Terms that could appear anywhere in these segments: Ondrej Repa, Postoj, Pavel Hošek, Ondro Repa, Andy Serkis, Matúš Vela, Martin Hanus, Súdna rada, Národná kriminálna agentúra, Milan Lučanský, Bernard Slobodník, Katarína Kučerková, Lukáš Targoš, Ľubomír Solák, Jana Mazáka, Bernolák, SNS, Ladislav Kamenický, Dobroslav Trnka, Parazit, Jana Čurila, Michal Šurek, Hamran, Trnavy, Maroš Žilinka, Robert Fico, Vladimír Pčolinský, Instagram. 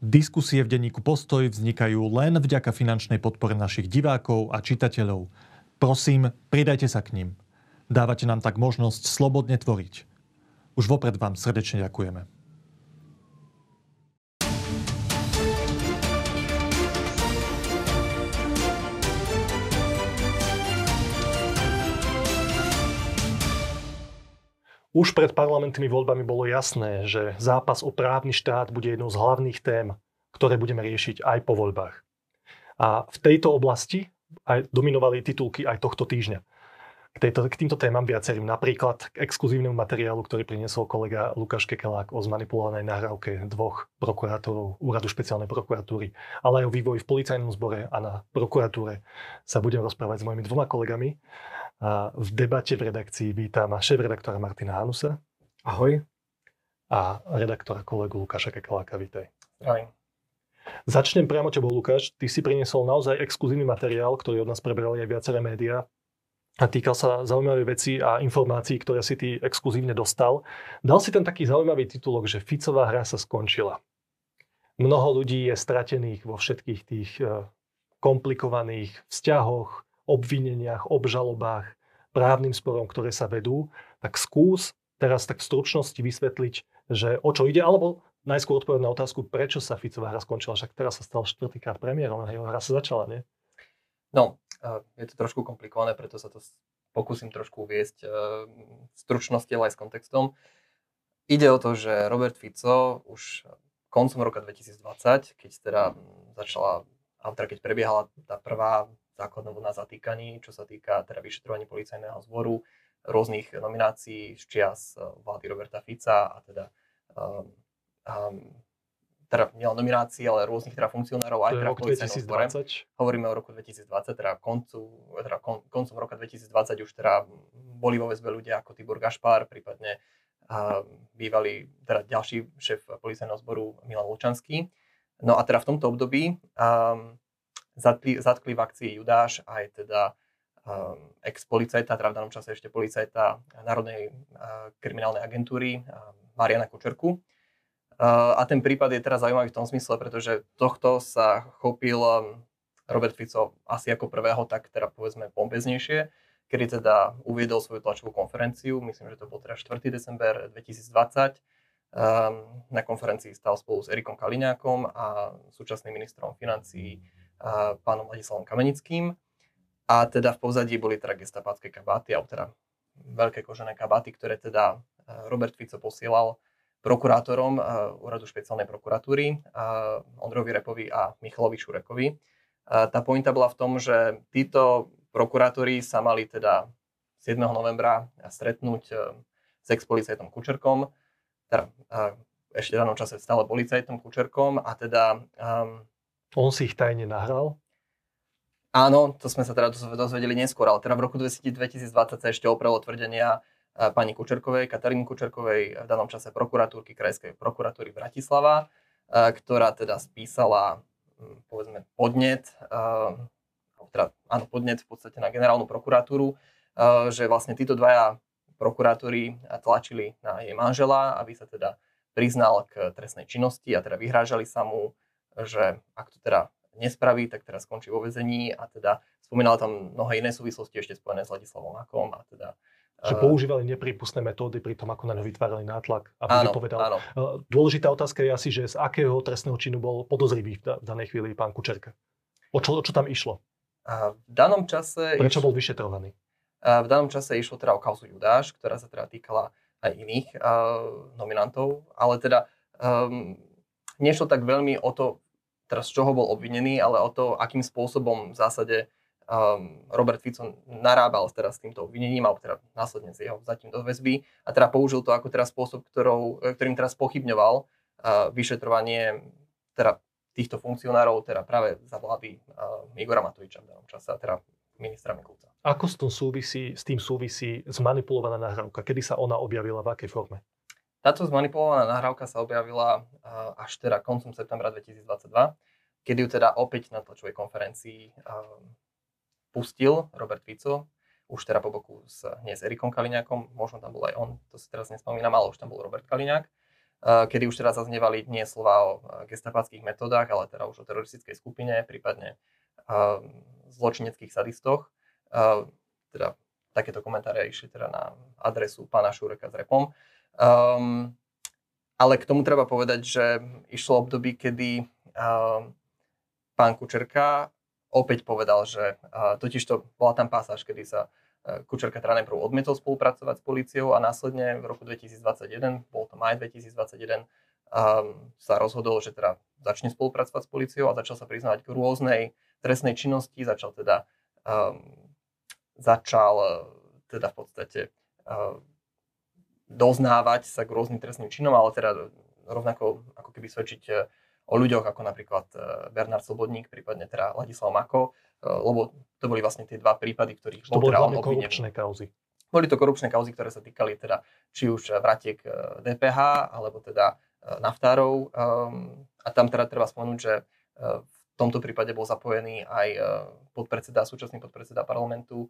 Diskusie v denníku Postoj vznikajú len vďaka finančnej podpore našich divákov a čitateľov. Prosím, pridajte sa k nim. Dávate nám tak možnosť slobodne tvoriť. Už vopred vám srdečne ďakujeme. Už pred parlamentnými voľbami bolo jasné, že zápas o právny štát bude jednou z hlavných tém, ktoré budeme riešiť aj po voľbách. A v tejto oblasti aj dominovali titulky aj tohto týždňa. K týmto témam viacerým, napríklad k exkluzívnemu materiálu, ktorý priniesol kolega Lukáš Kekelák o zmanipulovanej nahrávke dvoch prokurátorov Úradu špeciálnej prokuratúry, ale aj o vývoji v policajnom zbore a na prokuratúre sa budem rozprávať s mojimi dvoma kolegami. A v debate v redakcii vítam šéf-redaktora Martina Hanusa. Ahoj. A redaktora kolegu Lukáša Kekeláka. Vítaj. Ahoj. Začnem priamo tebou, Lukáš. Ty si priniesol naozaj exkluzívny materiál, ktorý od nás prebrali aj viaceré médiá. A týkal sa zaujímavých vecí a informácií, ktoré si ty exkluzívne dostal. Dal si tam taký zaujímavý titulok, že Ficová hra sa skončila. Mnoho ľudí je stratených vo všetkých tých komplikovaných vzťahoch, obvineniach, obžalobách, právnym sporom, ktoré sa vedú, tak skús teraz tak v stručnosti vysvetliť, že o čo ide, alebo najskôr odpovedať na otázku, prečo sa Ficová hra skončila, však teraz sa stal štvrtýkrát premiérom, a jeho hra sa začala, nie? No, je to trošku komplikované, preto sa to pokúsim trošku uviesť v stručnosti, ale aj s kontextom. Ide o to, že Robert Fico už koncom roka 2020, keď teda keď prebiehala tá prvá základná vlna zatýkaní, čo sa týka teda vyšetrovania policajného zboru, rôznych nominácií z čias vlády Roberta Fica a teda nielen nominácií, ale rôznych teda funkcionárov aj teda v policajnom zbore. Hovoríme o roku 2020, teda koncom roka 2020 už teda boli vo väzbe ľudia ako Tibor Gašpar, prípadne bývalý teda ďalší šéf policajného zboru Milan Lučanský. No a teda v tomto období zatkli v akcii Judáš aj teda ex-policajta, teda v danom čase ešte policajta Národnej kriminálnej agentúry Mariána Kučerku. A ten prípad je teraz zaujímavý v tom smysle, pretože tohto sa chopil Robert Fico asi ako prvého, tak teda povedzme pompeznejšie, kedy teda uviedol svoju tlačovú konferenciu, myslím, že to bol teda 4. december 2020. Na konferencii stál spolu s Erikom Kaliňákom a súčasným ministrom financií pánom Ladislavom Kamenickým. A teda v pozadí boli teda gestapátske kabáty, alebo teda veľké kožené kabáty, ktoré teda Robert Fico posielal prokurátorom Úradu špeciálnej prokuratúry, Ondrovi Repovi a Michalovi Šurekovi. Tá pointa bola v tom, že títo prokurátori sa mali teda 7. novembra stretnúť s ex-policajtom Kučerkom, teda ešte v danom čase stále policajtom Kučerkom a teda on si ich tajne nahral? Áno, to sme sa teda dozvedeli neskôr, ale teda v roku 2020 sa ešte oprelo tvrdenia pani Kučerkovej, Kataríny Kučerkovej, v danom čase prokuratúrky Krajskej prokuratúry Bratislava, ktorá teda spísala, povedzme, podnet v podstate na generálnu prokuratúru, že vlastne títo dvaja prokurátori tlačili na jej manžela, aby sa teda priznal k trestnej činnosti a teda vyhrážali sa mu, že ak to teda nespraví, tak teraz skončí vo väzení a teda spomínala tam mnohé iné súvislosti ešte spojené s Ladislavom Makom a teda... Že používali neprípustné metódy pri tom, ako na ňo vytvárali nátlak, aby vypovedal. Dôležitá otázka je asi, že z akého trestného činu bol podozrivý v danej chvíli pán Kučerka? O čo tam išlo? V danom čase... Prečo bol vyšetrovaný? V danom čase išlo teda o kauzu Judáš, ktorá sa teda týkala aj iných nominantov, ale teda... nešlo tak veľmi o to, teraz z čoho bol obvinený, ale o to, akým spôsobom v zásade Robert Fico narábal teraz s týmto obvinením, alebo teda následne z jeho vzatím do väzby a teda použil to ako teraz spôsob, ktorým teraz pochybňoval vyšetrovanie teda týchto funkcionárov teda práve za vlády Igora Matoviča v danom čase, teda ministra Mikulca. Ako s tým súvisí zmanipulovaná nahrávka? Kedy sa ona objavila, v akej forme? Táto zmanipulovaná nahrávka sa objavila až teda koncom septembra 2022, kedy ju teda opäť na tlačovej konferencii pustil Robert Fico, už teda po boku nie s Erikom Kaliňákom, možno tam bol aj on, to si teraz nespomínam, ale už tam bol Robert Kaliňák. kedy už teraz zaznievali nie slova o gestapáckých metodách, ale teda už o teroristickej skupine, prípadne zločineckých sadistoch. Teda takéto komentáre išli teda na adresu pána Šureka s Repom. Ale k tomu treba povedať, že išlo obdobie, kedy pán Kučerka opäť povedal, že totižto bola tam pasáž, kedy sa Kučerka teda najprv odmietol spolupracovať s políciou a následne v roku 2021, bol to maj 2021, sa rozhodol, že teda začne spolupracovať s políciou a začal sa priznávať k rôznej trestnej činnosti, začal teda v podstate doznávať sa k rôznym trestným činom, ale teda rovnako ako keby svedčiť o ľuďoch, ako napríklad Bernard Slobodník, prípadne teda Ladislav Mako, lebo to boli vlastne tie dva prípady, ktorých bol teda on obvinený. Boli to korupčné kauzy, ktoré sa týkali teda či už vratiek DPH, alebo teda naftárov. A tam teda treba spomenúť, že v tomto prípade bol zapojený aj súčasný podpredseda parlamentu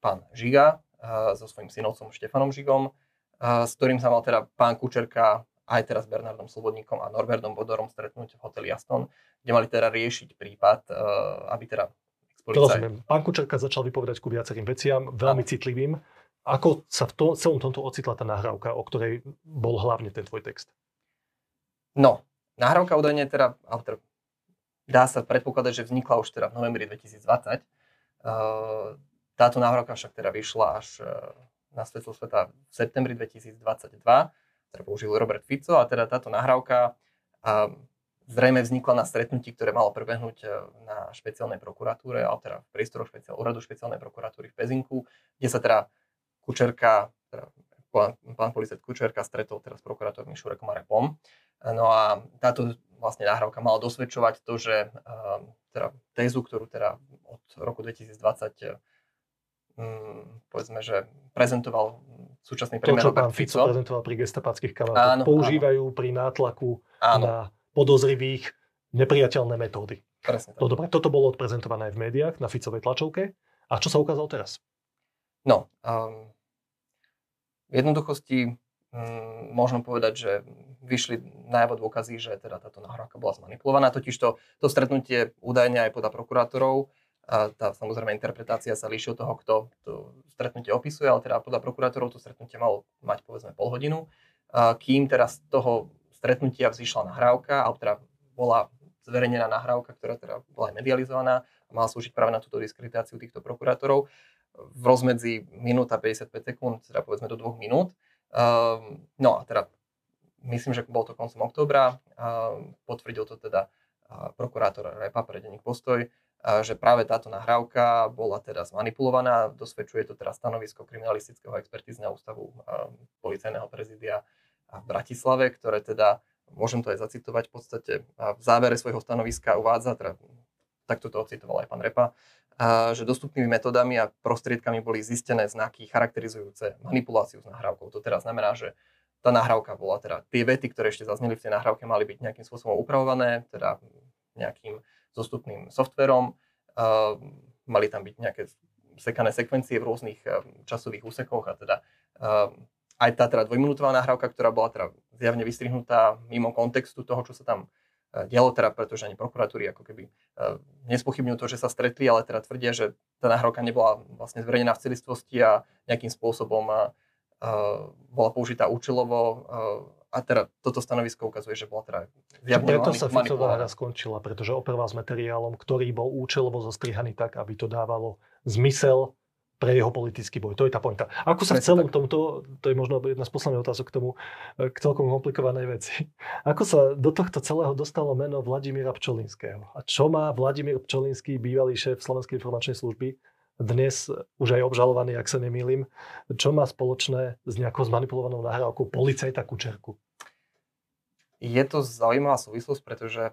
pán Žiga so svojím synovcom Štefanom Žigom, s ktorým sa mal teda pán Kučerka aj teraz s Bernardom Slobodníkom a Norbertom Bodorom stretnúť v hoteli Aston, kde mali teda riešiť prípad, aby teda ex-policajt... Pán Kučerka začal vypovedať ku viacerým veciam, veľmi citlivým. Ako sa v celom tomto ocitla tá nahrávka, o ktorej bol hlavne ten tvoj text? No, nahrávka údajne teda, dá sa predpokladať, že vznikla už teda v novembri 2020. Táto nahrávka však teda vyšla až na svetlo sveta v septembri 2022, ktoré použil Robert Fico, a teda táto nahrávka zrejme vznikla na stretnutí, ktoré malo prebehnúť na špeciálnej prokuratúre, alebo teda v priestoroch úradu špeciálnej prokuratúry v Pezinku, kde sa teda Kučerka, teda pán policajt Kučerka stretol teraz s prokurátormi Šurekom a Repom. No a táto vlastne nahrávka mala dosvedčovať to, že teda tézu, ktorú teda od roku 2020 povedzme, že prezentoval súčasný premiér Robert Fico. To, čo pán Fico prezentoval pri gestapáckych kamarátach. Používajú pri nátlaku na podozrivých nepriateľné metódy. Presne tak. Toto bolo odprezentované aj v médiách, na Ficovej tlačovke. A čo sa ukázalo teraz? No, v jednoduchosti možno povedať, že vyšli najavo dôkazy, že teda táto nahrávka bola zmanipulovaná. Totižto to stretnutie údajne aj podľa prokurátorov. A tá samozrejme interpretácia sa líši od toho, kto to stretnutie opisuje, ale teda podľa prokurátorov to stretnutie malo mať povedzme pol hodinu, kým teraz z toho stretnutia vzýšla nahrávka, alebo teda bola zverejnená nahrávka, ktorá teda bola aj medializovaná a mala slúžiť práve na túto diskreditáciu týchto prokurátorov v rozmedzi minúta 55 sekúnd, teda povedzme do 2 minút. No a teda myslím, že bol to koncom októbra, potvrdil to teda prokurátor Repa pre denník Postoj, že práve táto nahrávka bola teda zmanipulovaná. Dosvedčuje to teraz stanovisko kriminalistického expertízneho ústavu policajného prezidia v Bratislave, ktoré teda, môžem to aj zacitovať v podstate, v závere svojho stanoviska uvádza, teda, takto to ocitoval aj pán Repa, že dostupnými metodami a prostriedkami boli zistené znaky charakterizujúce manipuláciu s nahrávkou. To teda znamená, že tá nahrávka bola teda, tie vety, ktoré ešte zazneli v tej nahrávke, mali byť nejakým spôsobom upravované, teda nejakým dostupným softverom. Mali tam byť nejaké sekané sekvencie v rôznych časových úsekoch a teda aj tá teda dvojminútová nahrávka, ktorá bola teda zjavne vystrihnutá mimo kontextu toho, čo sa tam dialo, teda pretože ani prokuratúry ako keby nespochybňujú to, že sa stretli, ale teda tvrdia, že tá nahrávka nebola vlastne zverejnená v celistvosti a nejakým spôsobom bola použitá účelovo. A teda toto stanovisko ukazuje, že bola teda zjavne manipulovaná. Preto sa Ficová vláda skončila, pretože operovala s materiálom, ktorý bol účelovo zostrihaný tak, aby to dávalo zmysel pre jeho politický boj. To je tá pointa. Ako sa v celom tomto, to je možno jedna z posledných otázok k tomu, k celkom komplikovanej veci, ako sa do tohto celého dostalo meno Vladimíra Pčolinského? A čo má Vladimír Pčolinský, bývalý šéf Slovenskej informačnej služby, dnes už aj obžalovaný, ak sa nemýlim, čo má spoločné s nejakou zmanipulovanou nahrávkou policajta Kučerku? Je to zaujímavá súvislosť, pretože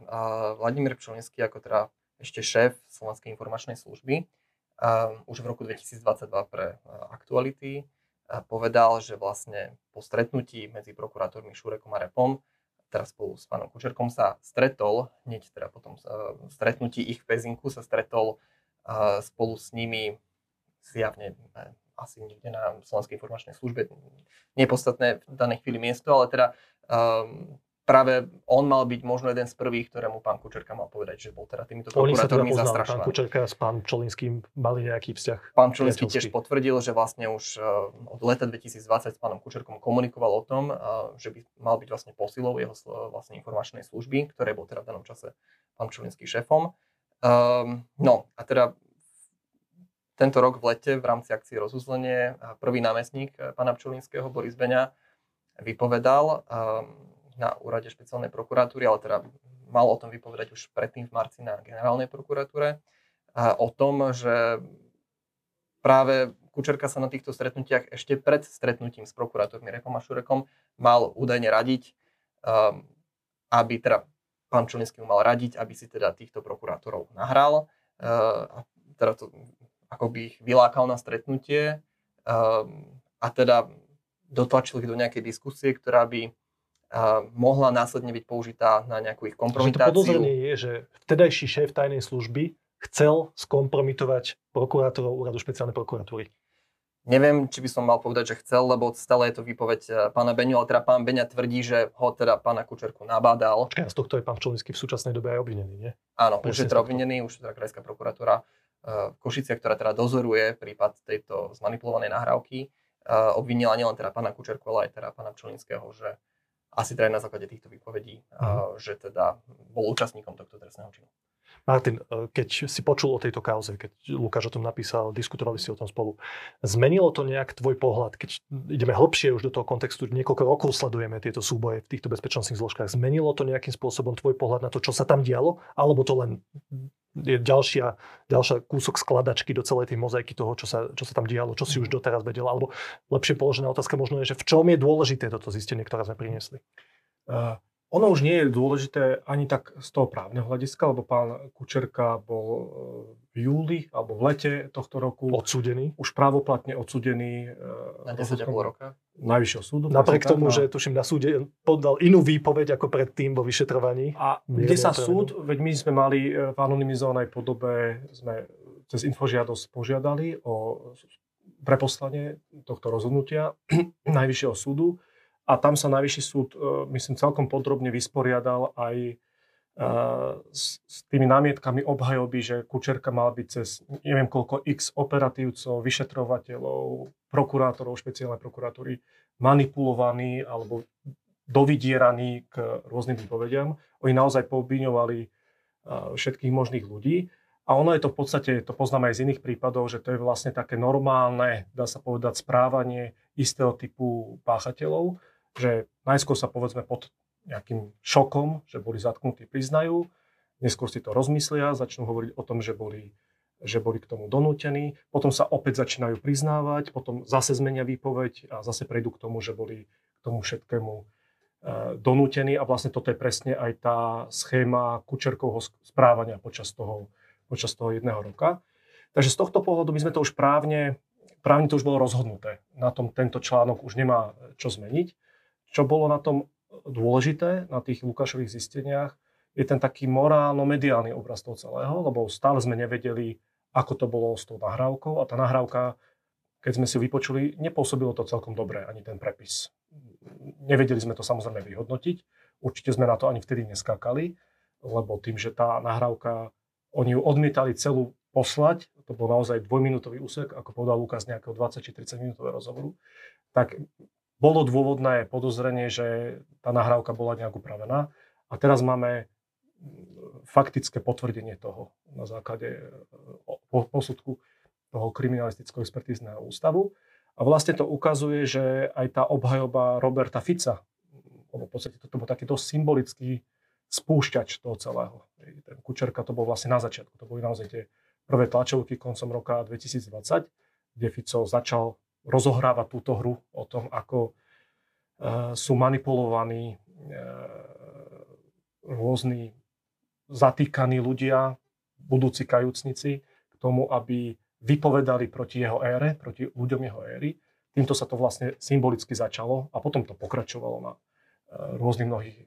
Vladimír Pčolinský, ako teda ešte šéf Slovenskej informačnej služby, už v roku 2022 pre Aktuality povedal, že vlastne po stretnutí medzi prokurátormi Šurekom a Repom, teraz spolu s pánom Kučerkom, sa stretol, hneď teda potom stretnutí ich v Pezinku sa stretol spolu s nimi zjavne asi niekde na Slovenskej informačnej službe, nepodstatné v danej chvíli miesto, ale teda Práve on mal byť možno jeden z prvých, ktorému pán Kučerka mal povedať, že bol teda týmito prokurátormi teda zastrašovaný. Pán Kučerka s pán Pčolinským mali nejaký vzťah? Pán Pčolinský tiež potvrdil, že vlastne už od leta 2020 s pánom Kučerkom komunikoval o tom, že by mal byť vlastne posilou jeho vlastne informačnej služby, ktoré bol teda v danom čase pán Pčolinský šéfom. No a teda tento rok v lete v rámci akcie Rozuzlenie prvý námestník pána Pčolinského, Boris Beňa, vypovedal na úrade špeciálnej prokuratúry, ale teda mal o tom vypovedať už predtým v marci na generálnej prokuratúre, o tom, že práve Kučerka sa na týchto stretnutiach ešte pred stretnutím s prokurátormi Repom a Šurekom mal údajne radiť, aby teda pán Pčolinský mal radiť, aby si teda týchto prokurátorov nahral, a teda to, ako by ich vylákal na stretnutie, a teda dotlačil ich do nejakej diskusie, ktorá by mohla následne byť použitá na nejakú ich kompromitáciu. To podozrenie je, že vtedajší šéf tajnej služby chcel skompromitovať prokurátorov úradu špeciálnej prokuratúry. Neviem, či by som mal povedať, že chcel, lebo stále je to výpoveď pána Beňu, ale teda pán Beňa tvrdí, že ho teda pána Kučerku nabádal. Počkaj, z tohto je pán Pčolinský v súčasnej dobe aj obvinený, nie? Áno, už je teda obvinený, už teda krajská prokuratúra v Košiciach, ktorá teda dozoruje prípad tejto zmanipulovanej nahrávky, obvinila nielen teda pána Kučerku, ale aj teda pána Pčolinského, že asi teda na základe týchto výpovedí, že teda bol účastníkom tohto trestného činu. Martin, keď si počul o tejto kauze, keď Lukáš o tom napísal, diskutovali si o tom spolu, zmenilo to nejak tvoj pohľad? Keď ideme hlbšie už do toho kontextu, niekoľko rokov sledujeme tieto súboje v týchto bezpečnostných zložkách, zmenilo to nejakým spôsobom tvoj pohľad na to, čo sa tam dialo? Alebo to len je ďalšia kúsok skladačky do celej tej mozaiky toho, čo sa tam dialo, čo si už doteraz vedel, alebo lepšie položená otázka možno je, že v čom je dôležité toto zistenie, ktoré sme priniesli? Ono už nie je dôležité ani tak z toho právneho hľadiska, lebo pán Kučerka bol v júli alebo v lete tohto roku odsúdený. Už právoplatne odsúdený na 10,5 roka najvyššieho súdu. Napriek tomu, že tuším na súde podal inú výpoveď ako predtým vo vyšetrovaní. A kde sa súd, veď my sme mali v anonymizovanej podobe, sme cez infožiadosť požiadali o preposlanie tohto rozhodnutia najvyššieho súdu. A tam sa najvyšší súd, myslím, celkom podrobne vysporiadal aj s tými námietkami obhajoby, že Kučerka mal byť cez neviem koľko x operatívcov, vyšetrovateľov, prokurátorov špeciálnej prokuratúry manipulovaný alebo dovidieraný k rôznym výpovediam. Oni naozaj poobviňovali všetkých možných ľudí. A ono je to v podstate, to poznáme aj z iných prípadov, že to je vlastne také normálne, dá sa povedať, správanie istého typu páchateľov, že najskôr sa povedzme pod nejakým šokom, že boli zatknutí, priznajú, neskôr si to rozmyslia, začnú hovoriť o tom, že boli k tomu donútení, potom sa opäť začínajú priznávať, potom zase zmenia výpoveď a zase prejdú k tomu, že boli k tomu všetkému donútení, a vlastne toto je presne aj tá schéma Kučerkovho správania počas toho jedného roka. Takže z tohto pohľadu my sme to už právne to už bolo rozhodnuté. Na tom tento článok už nemá čo zmeniť. Čo bolo na tom dôležité, na tých Lukášových zisteniach, je ten taký morálno-mediálny obraz toho celého, lebo stále sme nevedeli, ako to bolo s tou nahrávkou, a tá nahrávka, keď sme si ju vypočuli, nepôsobilo to celkom dobre, ani ten prepis. Nevedeli sme to samozrejme vyhodnotiť, určite sme na to ani vtedy neskákali, lebo tým, že tá nahrávka, oni ju odmietali celú poslať, to bol naozaj dvojminútový úsek, ako povedal Lukáš, nejakého 20 či 30 minútového rozhovoru, tak bolo dôvodné podozrenie, že tá nahrávka bola nejak upravená. A teraz máme faktické potvrdenie toho na základe posudku toho kriminalistického expertízneho ústavu. A vlastne to ukazuje, že aj tá obhajoba Roberta Fica, lebo v podstate toto bol taký dosť symbolický spúšťač toho celého. Ten Kučerka to bol vlastne na začiatku, to boli naozaj tie prvé tlačovky koncom roka 2020, kde Fico začal rozohrávať túto hru o tom, ako sú manipulovaní rôzni zatýkaní ľudia, budúci kajúcnici, k tomu, aby vypovedali proti jeho ére, proti ľuďom jeho éry. Týmto sa to vlastne symbolicky začalo a potom to pokračovalo na rôznych mnohých.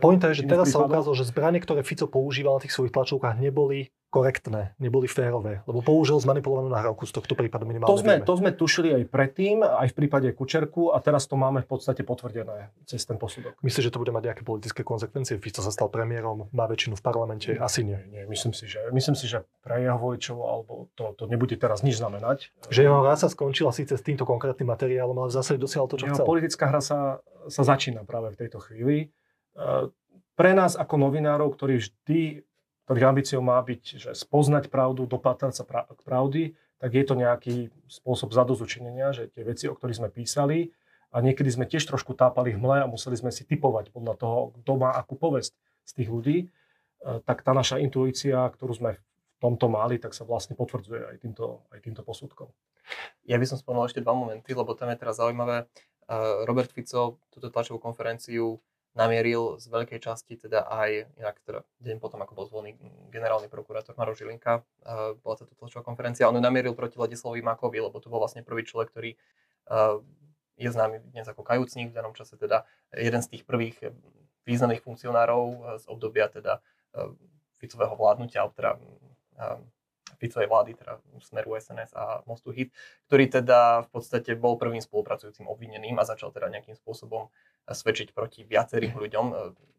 Pointa je, že teraz sa ukázalo, že zbranie, ktoré Fico používal na tých svojich tlačovkách, neboli korektné, neboli férové, lebo použil zmanipulovanú nahrávku z tohto prípadu minimálne. To sme tušili aj predtým, aj v prípade Kučerku, a teraz to máme v podstate potvrdené cez ten posudok. Myslíš, že to bude mať nejaké politické konsekvencie? Fico sa stal premiérom, má väčšinu v parlamente? Asi nie. Nie, myslím si, že pre jeho voličov alebo to nebude teraz nič znamenať. Že jeho hra sa skončila síce s týmto konkrétnym materiálom, ale v zásade dosiahol to, čo chcel. Politická hra sa začína práve v tejto chvíli. Pre nás ako novinárov, ktorých ambíciou má byť, že spoznať pravdu, dopatrať sa pravdy, tak je to nejaký spôsob zadosťučinenia, že tie veci, o ktorých sme písali, a niekedy sme tiež trošku tápali hmle a museli sme si tipovať podľa toho, kto má akú povesť z tých ľudí, tak tá naša intuícia, ktorú sme v tomto mali, tak sa vlastne potvrdzuje aj týmto posudkom. Ja by som spomenul ešte dva momenty, lebo tam je teraz zaujímavé. Robert Fico túto tlačovú konferenciu namieril z veľkej časti teda aj inak teda deň potom, ako bol zvolený generálny prokurátor Maroš Žilinka, bola táto tlačová konferencia, on ju namieril proti Ladislavovi Makovi, lebo to bol vlastne prvý človek, ktorý je známy dnes ako kajúcník, v danom čase teda jeden z tých prvých významných funkcionárov z obdobia teda Ficového vládnutia, alebo teda Ficovej vlády, teda Smeru, SNS a Mostu HIT, ktorý teda v podstate bol prvým spolupracujúcim obvineným a začal teda nejakým spôsobom svedčiť proti viacerým ľuďom,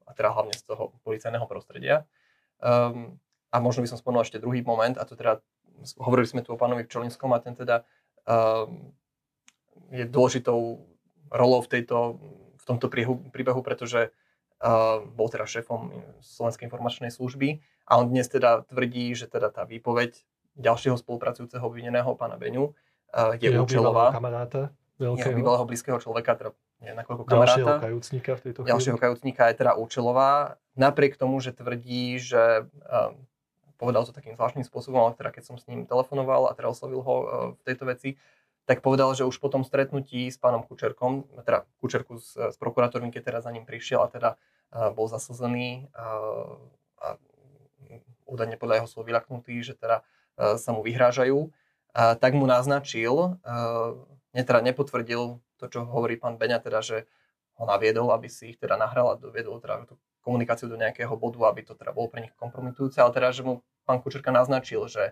a teda hlavne z toho policajného prostredia. A možno by som spomenul ešte druhý moment, a to teda, hovorili sme tu o pánovi Pčolinskom, a ten teda je dôležitou rolou v tomto príbehu, pretože bol teda šéfom Slovenskej informačnej služby, a on dnes teda tvrdí, že teda tá výpoveď ďalšieho spolupracujúceho obvineného pána Beňu je účelová. Jeho bývalého blízkeho človeka, teda nakoľko kamaráta, ďalšieho kajúcníka, je teda účelová, napriek tomu, že tvrdí, že povedal to takým zvláštnym spôsobom, ale teda keď som s ním telefonoval a teda oslovil ho v tejto veci, tak povedal, že už po tom stretnutí s pánom Kučerkom, teda Kučerku s prokurátormi, keď teda za ním prišiel a teda bol zaslzený a údajne podľa jeho slov vylaknutý, že teda sa mu vyhrážajú, tak mu naznačil, teda nepotvrdil to, čo hovorí pán Beňa, teda, že ho naviedol, aby si ich teda nahral a doviedol teda tú komunikáciu do nejakého bodu, aby to teda bolo pre nich kompromitujúce, ale teda, že mu pán Kučerka naznačil, že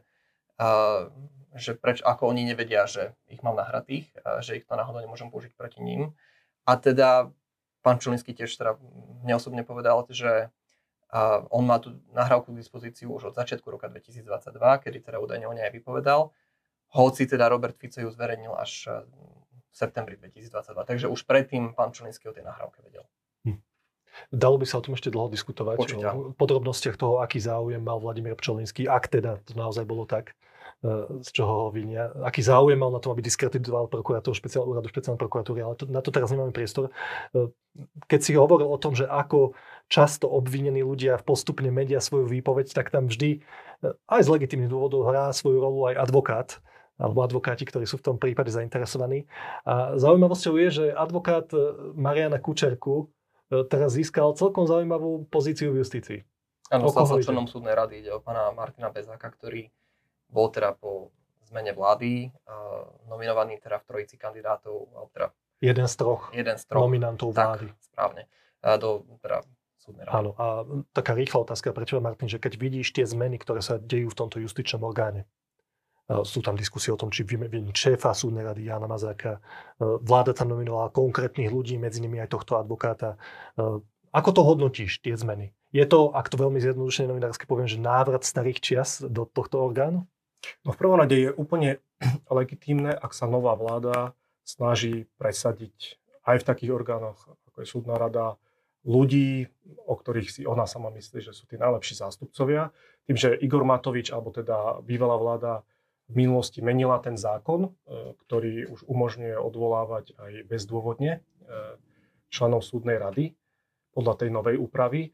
preč, ako oni nevedia, že ich mám nahratých, že ich to náhodou nemôžem použiť proti ním. A teda pán Pčolinský tiež teda mne osobne povedal, že on má tú nahrávku k dispozíciu už od začiatku roka 2022, kedy teda údajne o nej vypovedal. Hoci teda Robert Fico ju zverejnil až v septembri 2022. Takže už predtým pán Pčolinský o tej nahrávke vedel. Dalo by sa o tom ešte dlho diskutovať. Určite. O podrobnostiach toho, aký záujem mal Vladimír Pčolinský, ak teda to naozaj bolo tak, z čoho ho vinia. Aký záujem mal na tom, aby diskreditoval prokurátor úradu špeciálnej prokuratúry, ale na to teraz nemáme priestor. Keď si hovoril o tom, že ako často obvinení ľudia postupne media svoju výpoveď, tak tam vždy aj z legitímnych dôvodov hrá svoju rolu aj advokát, alebo advokáti, ktorí sú v tom prípade zainteresovaní. A zaujímavosťou je, že advokát Mariána Kučerku teraz získal celkom zaujímavú pozíciu v justícii. Áno, stal sa členom súdnej rady, ide o pána Martina Bezáka, ktorý bol teda po zmene vlády nominovaný teda v trojici kandidátov, alebo teda jeden z troch nominantov vlády. Tak, správne. Do teda súdnej rady. Áno, a taká rýchla otázka pre teba, Martin, že keď vidíš tie zmeny, ktoré sa dejú v tomto justičnom orgáne, sú tam diskusie o tom, či vymeniť šéfa súdnej rady Jana Mazáka. Vláda tam nominovala konkrétnych ľudí, medzi nimi aj tohto advokáta. Ako to hodnotíš, tie zmeny? Je to, ak to veľmi zjednodušene novinársky poviem, že návrat starých čias do tohto orgánu? No v prvom rade je úplne legitímne, ak sa nová vláda snaží presadiť aj v takých orgánoch, ako je súdna rada, ľudí, o ktorých si ona sama myslí, že sú tí najlepší zástupcovia. Tým, že Igor Matovič, alebo teda bývalá vláda, v minulosti menila ten zákon, ktorý už umožňuje odvolávať aj bezdôvodne členov súdnej rady podľa tej novej úpravy,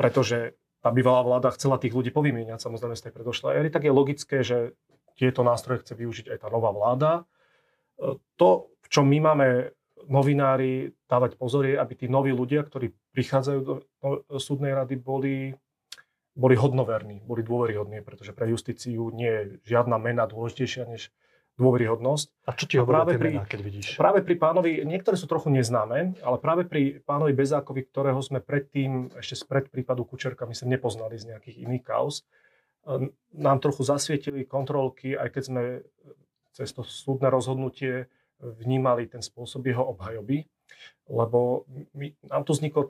pretože tá bývalá vláda chcela tých ľudí povymieňať, samozrejme z tej predošlej éry, tak je logické, že tieto nástroje chce využiť aj tá nová vláda. To, v čom my máme novinári dávať pozor, je, aby tí noví ľudia, ktorí prichádzajú do súdnej rady, boli hodnoverní, boli dôveryhodní, pretože pre justíciu nie je žiadna mena dôležitejšia než dôveryhodnosť. A čo ti hovorí tie mená, keď vidíš? Práve pri pánovi, niektoré sú trochu neznáme, ale práve pri pánovi Bezákovi, ktorého sme predtým, ešte spred prípadu Kučerka, my sa nepoznali z nejakých iných kauz, nám trochu zasvietili kontrolky, aj keď sme cez to súdne rozhodnutie vnímali ten spôsob jeho obhajoby, lebo nám tu vznikla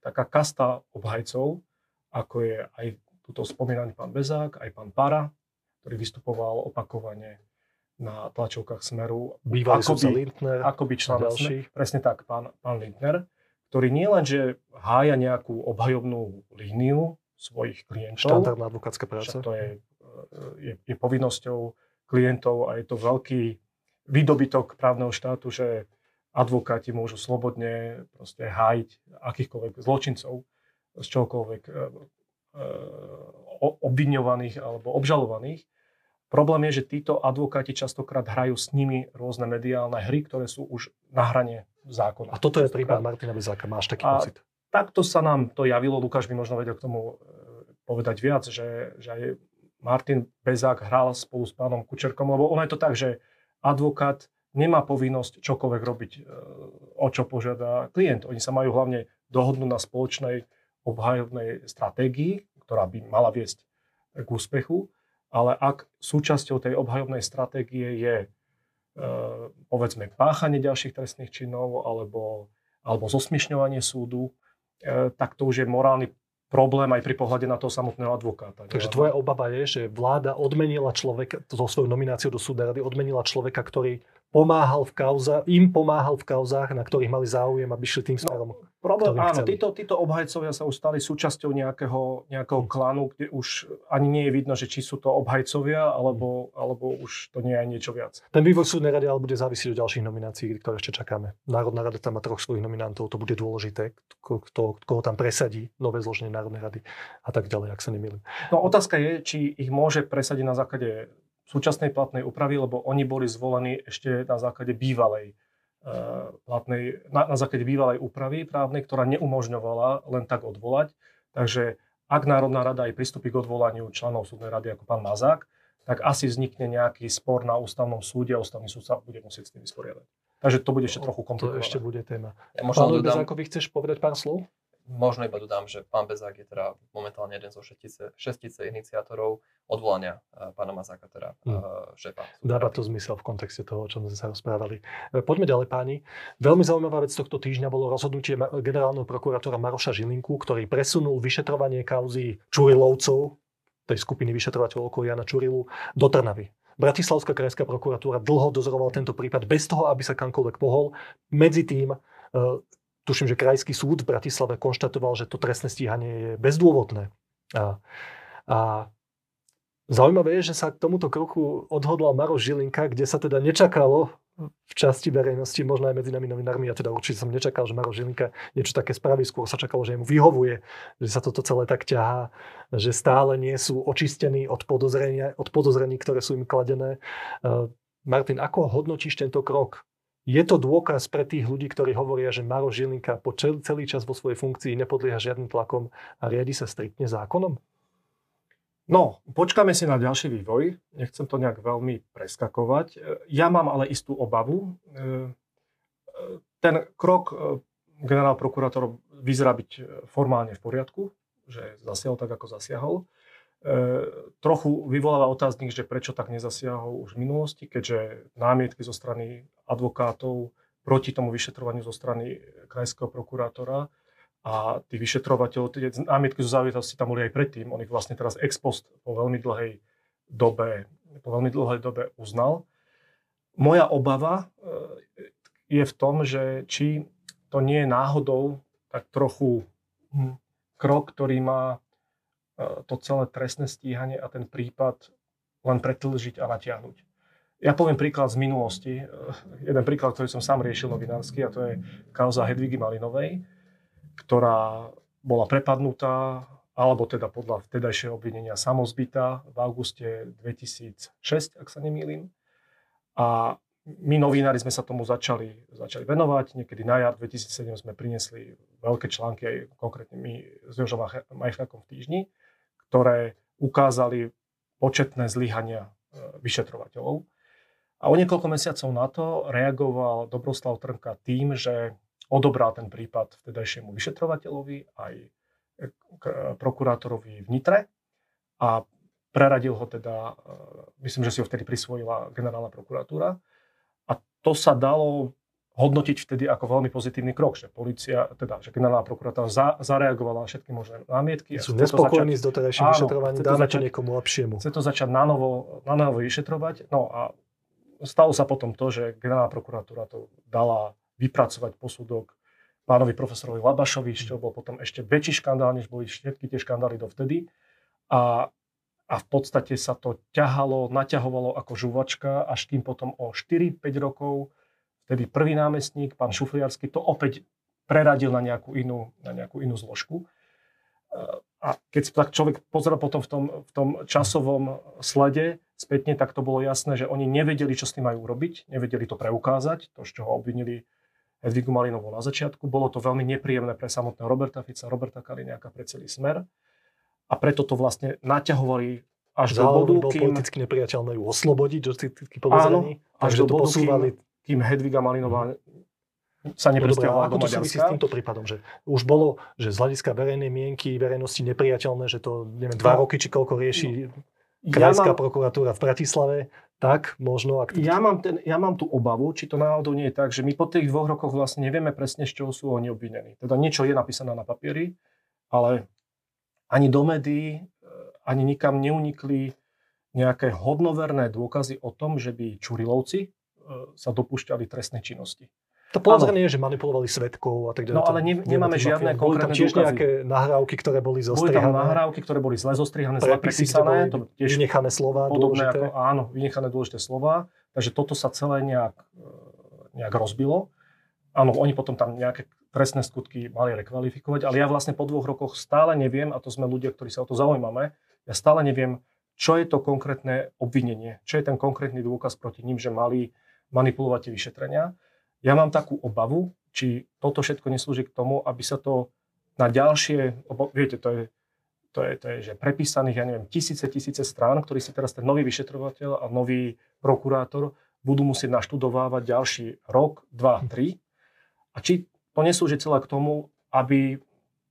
taká kasta obhajcov, ako je aj tuto spomínaný pán Bezák, aj pán Para, ktorý vystupoval opakovane na tlačovkách Smeru. Bývalý sudca Lindner. Akoby člen ďalších. Presne tak, pán Lindner, ktorý nielenže hája nejakú obhajobnú líniu svojich klientov. Štandardná advokátska práca. To je povinnosťou klientov a je to veľký výdobytok právneho štátu, že advokáti môžu slobodne proste hájiť akýchkoľvek zločincov z čohokoľvek obviňovaných alebo obžalovaných. Problém je, že títo advokáti častokrát hrajú s nimi rôzne mediálne hry, ktoré sú už na hrane zákona. A toto je prípad Martina Bezáka, máš taký pocit? Takto sa nám to javilo, Lukáš by možno vedel k tomu povedať viac, že aj Martin Bezák hral spolu s pánom Kučerkom, lebo ono je to tak, že advokát nemá povinnosť čokoľvek robiť, o čo požiada klient. Oni sa majú hlavne dohodnúť na spoločnej obhajovnej stratégii, ktorá by mala viesť k úspechu, ale ak súčasťou tej obhajovnej stratégie je, povedzme, páchanie ďalších trestných činov alebo zosmiešňovanie súdu, tak to už je morálny problém aj pri pohľade na toho samotného advokáta. Takže tvoja obava je, že vláda odmenila človeka, so svojou nomináciou do súdnej rady, odmenila človeka, ktorý pomáhal v kauzách, na ktorých mali záujem, aby šli tým smerom. Áno, títo obhajcovia sa už stali súčasťou nejakého klanu, kde už ani nie je vidno, že či sú to obhajcovia, alebo už to nie je niečo viac. Ten vývoj súdnej rady ale bude závisiť od ďalších nominácií, ktoré ešte čakáme. Národná rada tam má 3 svojich nominantov, to bude dôležité, koho tam presadí nové zloženie Národnej rady a tak ďalej, ak sa nemýlim. No otázka je, či ich môže presadiť na základe súčasnej platnej úpravy, lebo oni boli zvolení ešte na základe bývalej úpravy právnej, ktorá neumožňovala len tak odvolať. Takže ak Národná rada aj pristúpi k odvolaniu členov súdnej rady ako pán Mazák, tak asi vznikne nejaký spor na ústavnom súde a ústavný súd sa bude musieť s tým vysporiadať. Takže to bude ešte trochu komplikované. To ešte bude téma. Ja pánu Bezákovi chceš povedať pár slov? Možno iba dodám, že pán Bezák je teda momentálne jeden zo šestice iniciátorov odvolania pána Mazáka, teda šéfa. Dáva to zmysel v kontexte toho, o čom sme sa rozprávali. Poďme ďalej, páni. Veľmi zaujímavá vec tohto týždňa bolo rozhodnutie generálneho prokurátora Maroša Žilinku, ktorý presunul vyšetrovanie kauzy Čurilovcov, tej skupiny vyšetrovateľov okolo Jana Čurilu, do Trnavy. Bratislavská krajská prokuratúra dlho dozorovala tento prípad bez toho, aby sa kamkoľvek pohol. Medzi tým tuším, že Krajský súd v Bratislave konštatoval, že to trestné stíhanie je bezdôvodné. A zaujímavé je, že sa k tomuto kroku odhodlal Maroš Žilinka, kde sa teda nečakalo v časti verejnosti, možno aj medzi nami novinármi, ja teda určite som nečakal, že Maroš Žilinka niečo také spraví, skôr sa čakalo, že mu vyhovuje, že sa toto celé tak ťahá, že stále nie sú očistení od podozrení, ktoré sú im kladené. Martin, ako hodnotíš tento krok? Je to dôkaz pre tých ľudí, ktorí hovoria, že Maroš Žilinka po celý čas vo svojej funkcii nepodlieha žiadnym tlakom a riadi sa striktne zákonom? No, počkáme si na ďalší vývoj. Nechcem to nejak veľmi preskakovať. Ja mám ale istú obavu. Ten krok generál prokurátor vyzerá byť formálne v poriadku, že zasiahol tak, ako zasiahol. Trochu vyvoláva otáznik, že prečo tak nezasiahol už v minulosti, keďže námietky zo strany advokátov proti tomu vyšetrovaniu zo strany krajského prokurátora a tých vyšetrovateľov, tie námietky zo závietosti tam boli aj predtým, on ich vlastne teraz ex post po veľmi dlhej dobe uznal. Moja obava je v tom, že či to nie je náhodou tak trochu krok, ktorý má to celé trestné stíhanie a ten prípad len pretlžiť a natiahnuť. Ja poviem príklad z minulosti. Jeden príklad, ktorý som sám riešil novinársky, a to je kauza Hedvigy Malinovej, ktorá bola prepadnutá, alebo teda podľa vtedajšieho obvinenia samozbytá v auguste 2006, ak sa nemýlim. A my novinári sme sa tomu začali venovať. Niekedy na jar 2007 sme priniesli veľké články, aj konkrétne my s Jožom Majchjákom v Týždni, ktoré ukázali početné zlyhania vyšetrovateľov. A o niekoľko mesiacov na to reagoval Dobroslav Trnka tým, že odobral ten prípad vtedajšiemu vyšetrovateľovi aj prokurátorovi v Nitre a Preradil ho teda, myslím, že si ho vtedy prisvojila generálna prokuratúra. A to sa dalo hodnotiť vtedy ako veľmi pozitívny krok, že polícia, teda že generálna prokuratúra zareagovala na všetky možné námietky. Sú nespokojní s doterajším vyšetrovaním, dáme to niekomu lepšiemu. Chce to začať na novo vyšetrovať. No a stalo sa potom to, že generálna prokuratúra to dala vypracovať posudok pánovi profesorovi Labášovi, čo bol potom ešte väčší škandál, než boli všetky tie škandály dovtedy. A v podstate sa to ťahalo, naťahovalo ako žuvačka, až kým potom o 4-5 rokov, vtedy prvý námestník, pán Šufliarsky, to opäť preradil na nejakú inú zložku. A keď tak človek pozrel potom v tom časovom slede spätne, tak to bolo jasné, že oni nevedeli, čo s tým majú urobiť, nevedeli to preukázať, to, z čoho obvinili Hedvigu Malinovú na začiatku. Bolo to veľmi nepríjemné pre samotného Roberta Fica, Roberta Kaliňáka, pre celý Smer. A preto to vlastne naťahovali až do bodu, bol kým... politicky nepriateľné ju oslobodiť do politických podozrení. Až do bodu, kým Hedviga Malinová sa nepresťahovala do Maďarska. Ako to súvisí s týmto prípadom? Že už bolo, že z hľadiska verejnej mienky, verejnosti nepriateľné, že to, neviem, 2 roky či koľko rieši krajská prokuratúra v Bratislave, tak možno... Ja mám tú obavu, či to náhodou nie je tak, že my po tých 2 rokoch vlastne nevieme presne, z čoho sú oni obvinení. Teda niečo je napísané na papieri, ale... Ani do médií, ani nikam neunikli nejaké hodnoverné dôkazy o tom, že by Čurilovci sa dopúšťali trestnej činnosti. To podozrenie je, že manipulovali svedkov a tak ďalej. No ale nemáme žiadne konkrétne dôkazy. Boli tam tiež nejaké nahrávky, ktoré boli zostrihané. Boli tam nahrávky, ktoré boli zle zostrihané, zle prepísané. Vynechané slova dôležité. Áno, vynechané dôležité slova. Takže toto sa celé nejak rozbilo. Áno, oni potom tam nejaké... trestné skutky mali rekvalifikovať, ale ja vlastne po 2 rokoch stále neviem, a to sme ľudia, ktorí sa o to zaujímame, ja stále neviem, čo je to konkrétne obvinenie, čo je ten konkrétny dôkaz proti ním, že mali manipulovať tie vyšetrenia. Ja mám takú obavu, či toto všetko neslúži k tomu, aby sa to na ďalšie, viete, to je že prepísaných, ja neviem, tisíce strán, ktorý si teraz ten nový vyšetrovateľ a nový prokurátor budú musieť naštudovávať ďalší rok, 2, 3. A či to neslúži celé k tomu, aby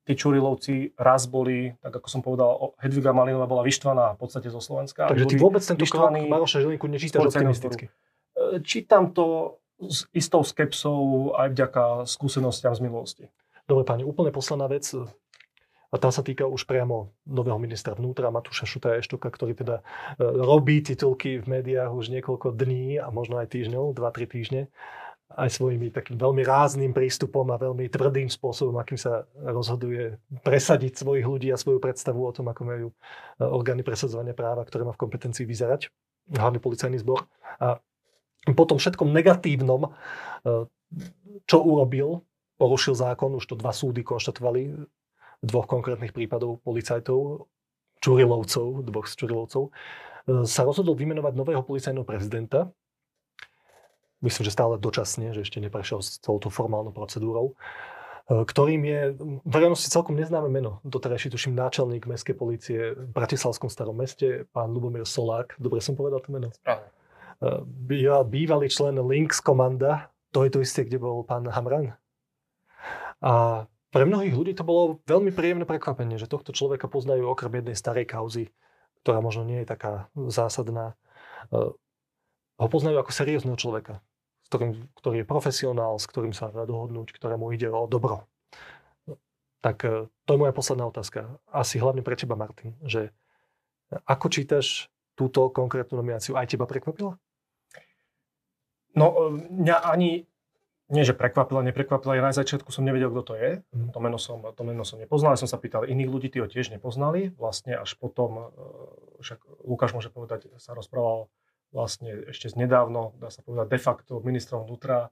tí Čurilovci raz boli, tak ako som povedal, Hedviga Malinová bola vyštvaná v podstate zo Slovenska. Takže ty vôbec tento krok Maroša Žilinku nečítaš optimisticky? Čítam to s istou skepsou aj vďaka skúsenostiam z minulosti. Dobre páni, úplne posledná vec. A tá sa týka už priamo nového ministra vnútra, Matúša Šutaja Eštoka, ktorý teda robí titulky v médiách už niekoľko dní a možno aj týždňov, 2-3 týždne. Aj svojimi takým veľmi rázným prístupom a veľmi tvrdým spôsobom, akým sa rozhoduje presadiť svojich ľudí a svoju predstavu o tom, ako majú orgány presadzovania práva, ktoré má v kompetencii vyzerať, hlavne policajný zbor. A potom všetkom negatívnom, čo urobil, porušil zákon, už to 2 súdy konštatovali v 2 konkrétnych prípadov policajtov, Čurilovcov, 2 z Čurilovcov, sa rozhodol vymenovať nového policajného prezidenta. Myslím, že stále dočasne, že ešte neprešiel s touto formálnou procedúrou, ktorým je v verejnosti celkom neznáme meno. Doterajší, tuším, náčelník mestskej polície v Bratislavskom Starom Meste, pán Ľubomír Solák. Dobre som povedal to meno? Správne. Bývalý člen Links komanda, to je to isté, kde bol pán Hamran. A pre mnohých ľudí to bolo veľmi príjemné prekvapenie, že tohto človeka poznajú okrem jednej starej kauzy, ktorá možno nie je taká zásadná. Ho poznajú ako seriózneho človeka, ktorý je profesionál, s ktorým sa dá dohodnúť, ktorému ide o dobro. Tak to je moja posledná otázka. Asi hlavne pre teba, Martin, že ako čítaš túto konkrétnu nomináciu? Aj teba prekvapila? No, mňa ani, nie že neprekvapila. Ja na začiatku som nevedel, kto to je. To meno som nepoznal. Ja som sa pýtal iných ľudí, tí ho tiež nepoznali. Vlastne až potom, však Lukáš môže povedať, sa rozprával vlastne ešte znedávno, dá sa povedať, de facto ministrom vnútra,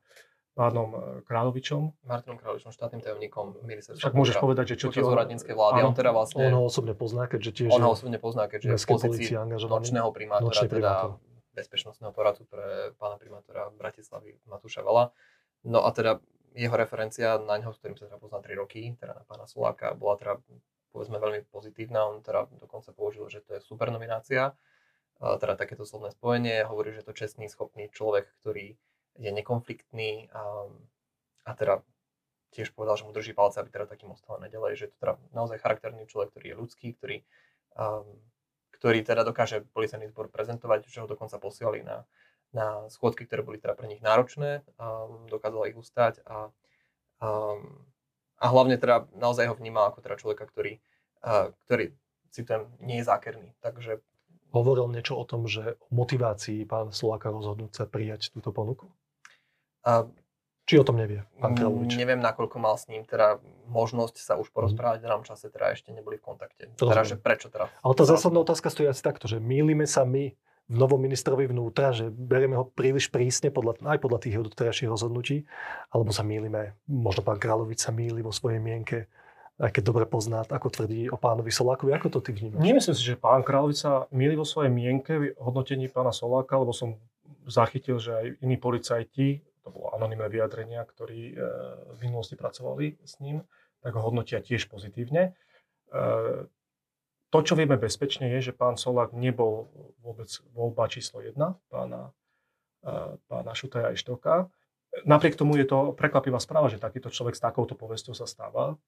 pánom Kráľovičom. Martinom Kráľovičom, štátnym tajomníkom ministerstva. Však môžeš povedať, že čo ti vlády. On teda vlastne... On ho osobne pozná, keďže tiež... On ho osobne pozná, keďže v pozícii nočného primátora, teda bezpečnostného poradcu pre pána primátora Bratislavy Matúša Vela. No a teda jeho referencia na ňoho, s ktorým sa teda pozná 3 roky, teda na pána Soláka, bola teda, povedzme, veľmi pozitívna. On teda dokonca použil, že to je super nominácia. Teda takéto slovné spojenie, hovorí, že to čestný, schopný človek, ktorý je nekonfliktný a teda tiež povedal, že mu drží palce, aby teda takým ostal naďalej, že to teda naozaj charakterný človek, ktorý je ľudský, ktorý, ktorý teda dokáže policajný zbor prezentovať, že ho dokonca posielali na schôdky, ktoré boli teda pre nich náročné, dokázal ich ustáť a hlavne teda naozaj ho vnímal ako teda človeka, ktorý citujem, nie je zákerný. Takže... Hovoril niečo o tom, že o motivácii pána Slováka rozhodnúť sa prijať túto ponuku? Či o tom nevie pán Kráľovič? Neviem, nakoľko mal s ním teda možnosť sa už porozprávať, v danom čase teda ešte neboli v kontakte. Teda, že prečo teda... Ale tá zásadná otázka stojí asi takto, že mýlime sa my v novom ministrovi vnútra, že berieme ho príliš prísne aj podľa tých doterajších rozhodnutí, alebo sa mýlime, možno pán Kráľovič sa mýli vo svojej mienke, aj keď dobre pozná, ako tvrdí o pánovi Solákovi. Ako to ty vnímaš? Nemyslím si, že pán Kráľovič sa mýli vo svojej mienke v hodnotení pána Soláka, lebo som zachytil, že aj iní policajti, to bolo anonymné vyjadrenia, ktorí v minulosti pracovali s ním, tak ho hodnotia tiež pozitívne. To, čo vieme bezpečne, je, že pán Solák nebol vôbec voľba číslo 1 pána Šutaja Eštoka. Napriek tomu je to prekvapivá správa, že takýto človek s takouto povesťou sa stáva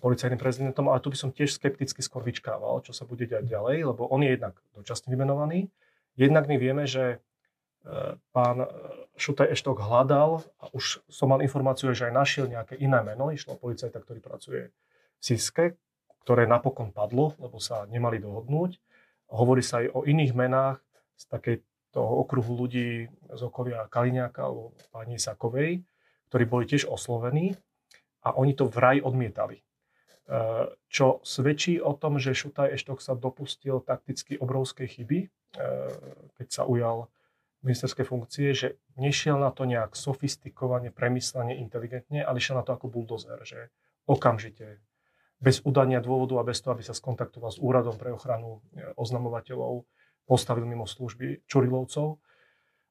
policajným prezidentom, ale tu by som tiež skepticky skôr vyčkával, čo sa bude diať ďalej, lebo on je jednak dočasne vymenovaný. Jednak my vieme, že pán Šutaj Eštok hľadal, a už som mal informáciu, že aj našiel nejaké iné meno, išlo o policajta, ktorý pracuje v Siske, ktoré napokon padlo, lebo sa nemali dohodnúť. Hovorí sa aj o iných menách z takejto okruhu ľudí z okolia Kaliňáka alebo pani Sakovej, ktorí boli tiež oslovení a oni to vraj odmietali. Čo svedčí o tom, že Šutaj Eštok sa dopustil takticky obrovskej chyby, keď sa ujal ministerské funkcie, že nešiel na to nejak sofistikovane, premyslene, inteligentne, ale šiel na to ako buldozer, že okamžite, bez udania dôvodu a bez toho, aby sa skontaktoval s úradom pre ochranu oznamovateľov, postavil mimo služby Čurilovcov,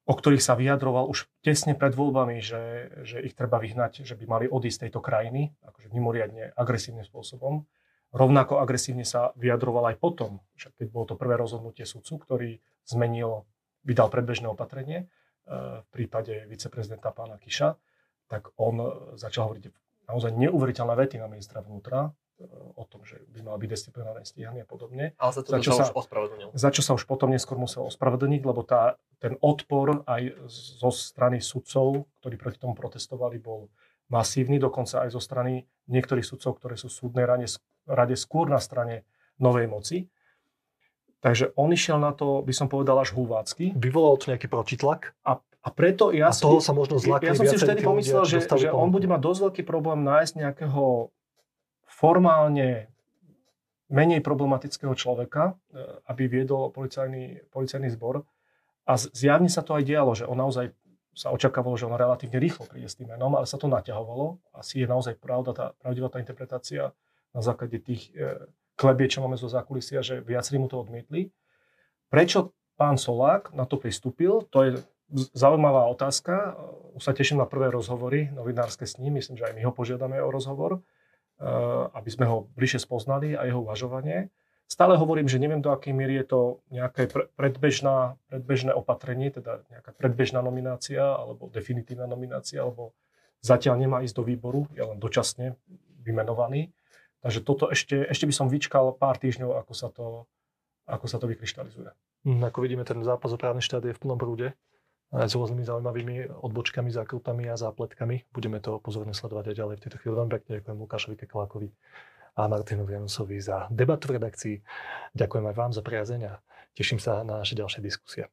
o ktorých sa vyjadroval už tesne pred voľbami, že ich treba vyhnať, že by mali odísť z tejto krajiny, akože mimoriadne agresívnym spôsobom. Rovnako agresívne sa vyjadroval aj potom, keď bolo to prvé rozhodnutie sudcu, ktorý vydal predbežné opatrenie v prípade viceprezidenta pána Kiša, tak on začal hovoriť naozaj neuveriteľné vety na ministra vnútra o tom, že by mal byť disciplinárne stíhaný a podobne. Ale za čo sa už ospravedlnil. Za čo sa už potom neskôr musel ospravedlniť, lebo ten odpor aj zo strany sudcov, ktorí proti tomu protestovali, bol masívny, dokonca aj zo strany niektorých sudcov, ktoré sú v súdnej rade skôr na strane novej moci. Takže on išiel na to, by som povedal, až húvácky. Vyvolal to nejaký protitlak. A preto ja som si vtedy pomyslel, že on bude mať dosť veľký problém nájsť nejakého formálne menej problematického človeka, aby viedol policajný zbor. A zjavne sa to aj dialo, že on naozaj sa očakávalo, že on relatívne rýchlo príde s tým menom, ale sa to naťahovalo. Asi je naozaj pravdivá tá interpretácia na základe tých... klebie, čo máme zo zákulisia, že viacerí mu to odmietli. Prečo pán Solák na to pristúpil? To je zaujímavá otázka. Už sa teším na prvé rozhovory novinárske s ním. Myslím, že aj my ho požiadame o rozhovor, aby sme ho bližšie spoznali a jeho uvažovanie. Stále hovorím, že neviem, do akej miery je to nejaké predbežné opatrenie, teda nejaká predbežná nominácia alebo definitívna nominácia, alebo zatiaľ nemá ísť do výboru, je len dočasne vymenovaný. Takže toto ešte by som vyčkal pár týždňov, ako sa to vykryštalizuje. Ako vidíme, ten zápas o právny štát je v plnom prúde. Aj s rôznymi zaujímavými odbočkami, zákrutami a zápletkami. Budeme to pozorne sledovať aj ďalej. V tejto chvíli vám pekne ďakujem Lukášovi Kekelákovi a Martinovi Hanusovi za debatu v redakcii. Ďakujem aj vám za priazeň a teším sa na naše ďalšie diskusie.